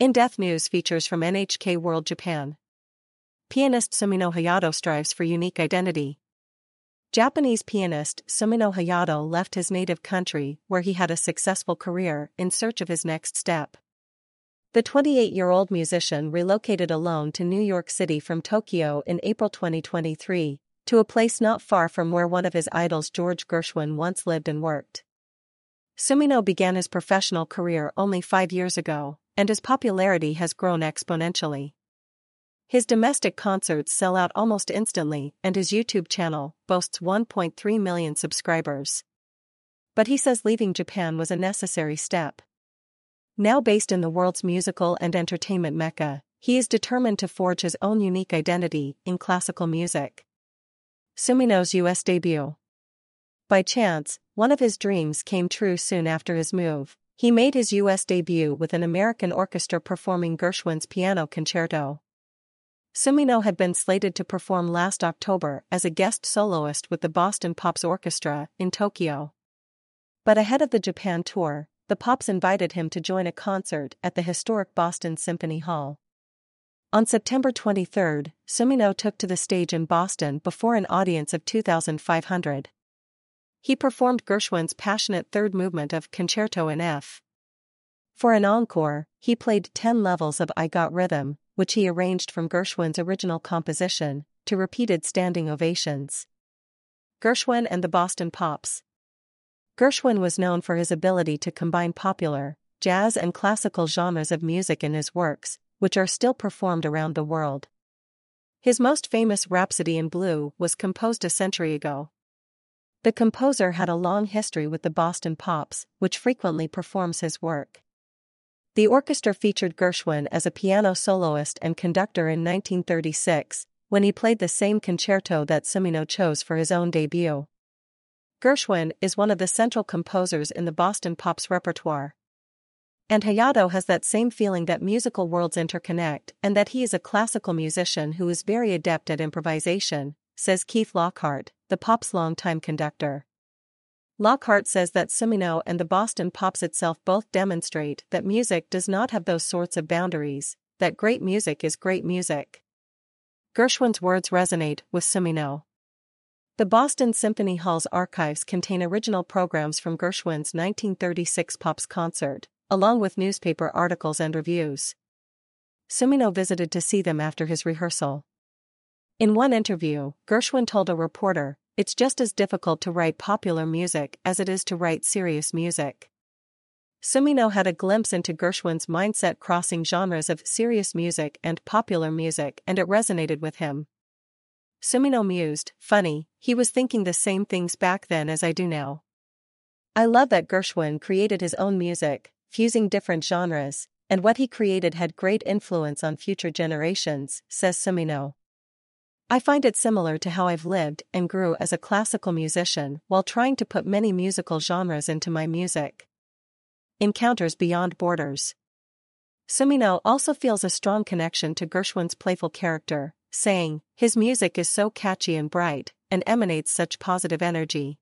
In-depth news features from NHK World Japan. Pianist Sumino Hayato strives for unique identity. Japanese pianist Sumino Hayato left his native country, where he had a successful career, in search of his next step. The 28-year-old musician relocated alone to New York City from Tokyo in April 2023, to a place not far from where one of his idols George Gershwin once lived and worked. Sumino began his professional career only 5 years ago, and his popularity has grown exponentially. His domestic concerts sell out almost instantly, and his YouTube channel boasts 1.3 million subscribers. But he says leaving Japan was a necessary step. Now based in the world's musical and entertainment mecca, he is determined to forge his own unique identity in classical music. Sumino's U.S. debut. By chance, one of his dreams came true soon after his move. He made his U.S. debut with an American orchestra performing Gershwin's Piano Concerto. Sumino had been slated to perform last October as a guest soloist with the Boston Pops Orchestra in Tokyo. But ahead of the Japan tour, the Pops invited him to join a concert at the historic Boston Symphony Hall. On September 23, Sumino took to the stage in Boston before an audience of 2,500. He performed Gershwin's passionate third movement of Concerto in F. For an encore, he played 10 levels of I Got Rhythm, which he arranged from Gershwin's original composition, to repeated standing ovations. Gershwin and the Boston Pops. Gershwin was known for his ability to combine popular, jazz and classical genres of music in his works, which are still performed around the world. His most famous Rhapsody in Blue was composed a century ago. The composer had a long history with the Boston Pops, which frequently performs his work. The orchestra featured Gershwin as a piano soloist and conductor in 1936, when he played the same concerto that Sumino chose for his own debut. Gershwin is one of the central composers in the Boston Pops repertoire. And Hayato has that same feeling that musical worlds interconnect and that he is a classical musician who is very adept at improvisation, says Keith Lockhart, the Pops' longtime conductor. Lockhart says that Sumino and the Boston Pops itself both demonstrate that music does not have those sorts of boundaries, that great music is great music. Gershwin's words resonate with Sumino. The Boston Symphony Hall's archives contain original programs from Gershwin's 1936 Pops concert, along with newspaper articles and reviews. Sumino visited to see them after his rehearsal. In one interview, Gershwin told a reporter, "It's just as difficult to write popular music as it is to write serious music." Sumino had a glimpse into Gershwin's mindset crossing genres of serious music and popular music, and it resonated with him. Sumino mused, "Funny, he was thinking the same things back then as I do now. I love that Gershwin created his own music, fusing different genres, and what he created had great influence on future generations," says Sumino. "I find it similar to how I've lived and grew as a classical musician while trying to put many musical genres into my music." Encounters beyond borders. Sumino also feels a strong connection to Gershwin's playful character, saying, "His music is so catchy and bright, and emanates such positive energy."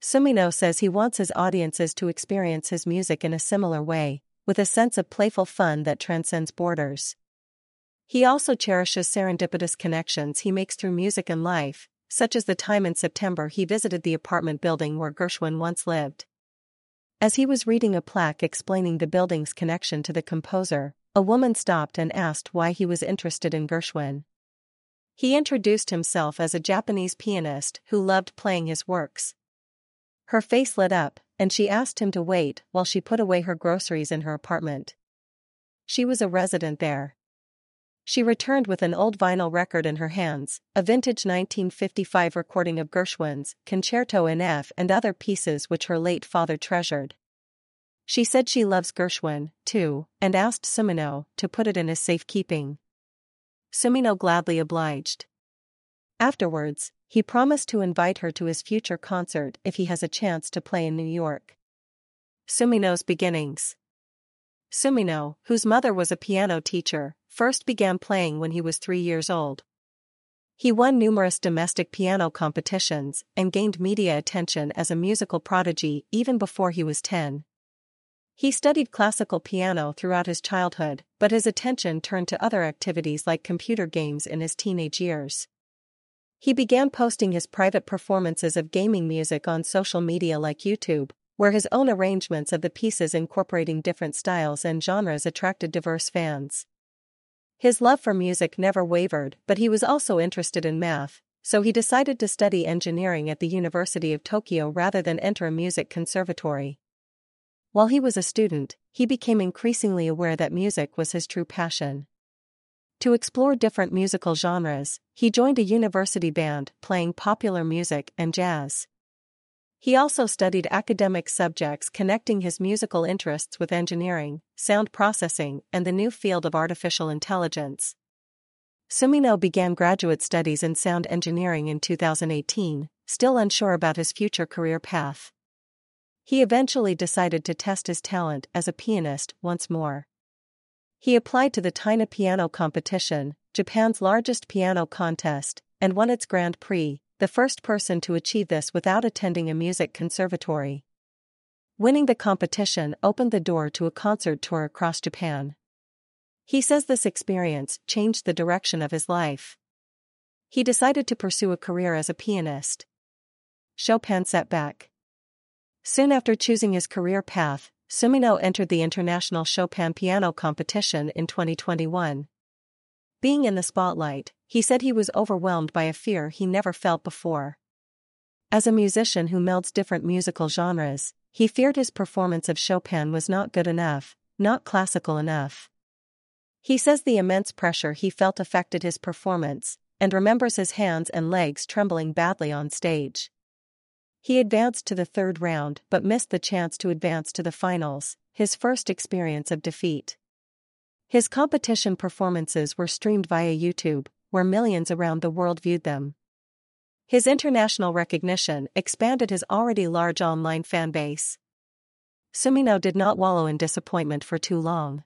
Sumino says he wants his audiences to experience his music in a similar way, with a sense of playful fun that transcends borders. He also cherishes serendipitous connections he makes through music and life, such as the time in September he visited the apartment building where Gershwin once lived. As he was reading a plaque explaining the building's connection to the composer, a woman stopped and asked why he was interested in Gershwin. He introduced himself as a Japanese pianist who loved playing his works. Her face lit up, and she asked him to wait while she put away her groceries in her apartment. She was a resident there. She returned with an old vinyl record in her hands, a vintage 1955 recording of Gershwin's Concerto in F and other pieces which her late father treasured. She said she loves Gershwin, too, and asked Sumino to put it in his safekeeping. Sumino gladly obliged. Afterwards, he promised to invite her to his future concert if he has a chance to play in New York. Sumino's beginnings. Sumino, whose mother was a piano teacher, first began playing when he was 3 years old. He won numerous domestic piano competitions and gained media attention as a musical prodigy even before he was 10. He studied classical piano throughout his childhood, but his attention turned to other activities like computer games in his teenage years. He began posting his private performances of gaming music on social media like YouTube, where his own arrangements of the pieces incorporating different styles and genres attracted diverse fans. His love for music never wavered, but he was also interested in math, so he decided to study engineering at the University of Tokyo rather than enter a music conservatory. While he was a student, he became increasingly aware that music was his true passion. To explore different musical genres, he joined a university band playing popular music and jazz. He also studied academic subjects connecting his musical interests with engineering, sound processing, and the new field of artificial intelligence. Sumino began graduate studies in sound engineering in 2018, still unsure about his future career path. He eventually decided to test his talent as a pianist once more. He applied to the Taina Piano Competition, Japan's largest piano contest, and won its Grand Prix, the first person to achieve this without attending a music conservatory. Winning the competition opened the door to a concert tour across Japan. He says this experience changed the direction of his life. He decided to pursue a career as a pianist. Chopin setback. Soon after choosing his career path, Sumino entered the International Chopin Piano Competition in 2021. Being in the spotlight, he said he was overwhelmed by a fear he never felt before. As a musician who melds different musical genres, he feared his performance of Chopin was not good enough, not classical enough. He says the immense pressure he felt affected his performance, and remembers his hands and legs trembling badly on stage. He advanced to the third round but missed the chance to advance to the finals, his first experience of defeat. His competition performances were streamed via YouTube, where millions around the world viewed them. His international recognition expanded his already large online fan base. Sumino did not wallow in disappointment for too long.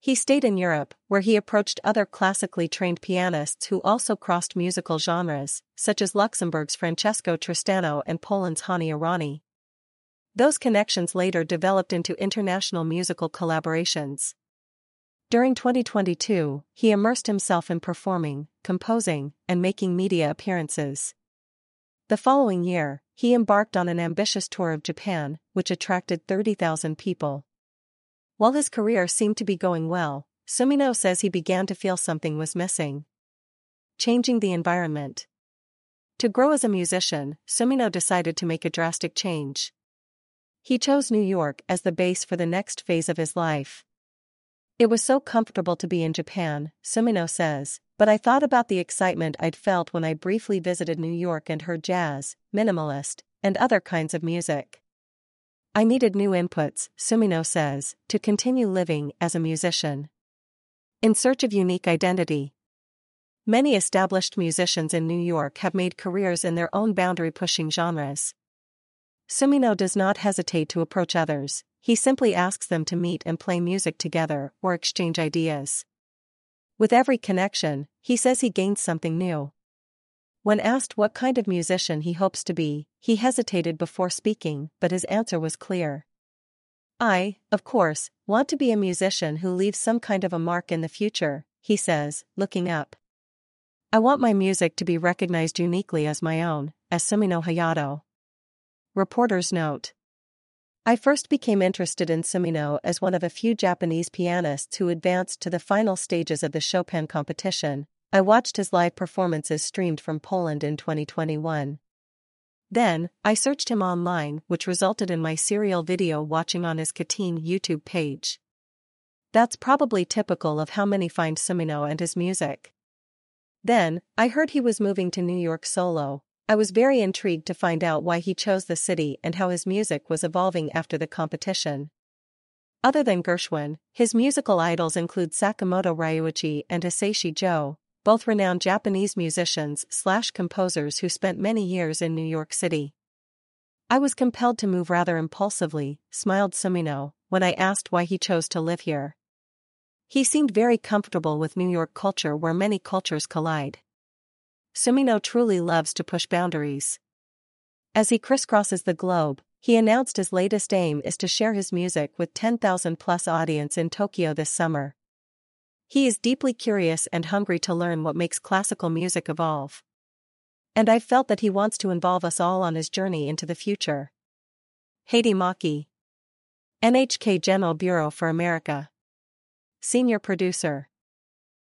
He stayed in Europe, where he approached other classically trained pianists who also crossed musical genres, such as Luxembourg's Francesco Tristano and Poland's Hani Arani. Those connections later developed into international musical collaborations. During 2022, he immersed himself in performing, composing, and making media appearances. The following year, he embarked on an ambitious tour of Japan, which attracted 30,000 people. While his career seemed to be going well, Sumino says he began to feel something was missing. Changing the environment. To grow as a musician, Sumino decided to make a drastic change. He chose New York as the base for the next phase of his life. It was so comfortable to be in Japan, Sumino says, but I thought about the excitement I'd felt when I briefly visited New York and heard jazz, minimalist, and other kinds of music. I needed new inputs, Sumino says, to continue living as a musician. In search of unique identity. Many established musicians in New York have made careers in their own boundary-pushing genres. Sumino does not hesitate to approach others, he simply asks them to meet and play music together or exchange ideas. With every connection, he says he gains something new. When asked what kind of musician he hopes to be, he hesitated before speaking, but his answer was clear. I, of course, want to be a musician who leaves some kind of a mark in the future, he says, looking up. I want my music to be recognized uniquely as my own, as Sumino Hayato. Reporter's note. I first became interested in Sumino as one of a few Japanese pianists who advanced to the final stages of the Chopin competition. I watched his live performances streamed from Poland in 2021. Then, I searched him online, which resulted in my serial video watching on his Katine YouTube page. That's probably typical of how many find Sumino and his music. Then, I heard he was moving to New York solo. I was very intrigued to find out why he chose the city and how his music was evolving after the competition. Other than Gershwin, his musical idols include Sakamoto Ryuichi and Hisaishi Joe, both renowned Japanese musicians/composers who spent many years in New York City. I was compelled to move rather impulsively, smiled Sumino, when I asked why he chose to live here. He seemed very comfortable with New York culture where many cultures collide. Sumino truly loves to push boundaries. As he crisscrosses the globe, He announced his latest aim is to share his music with 10,000-plus audience in Tokyo this summer. He is deeply curious and hungry to learn what makes classical music evolve. And I felt that he wants to involve us all on his journey into the future. Haiti Maki, NHK General Bureau for America. Senior Producer.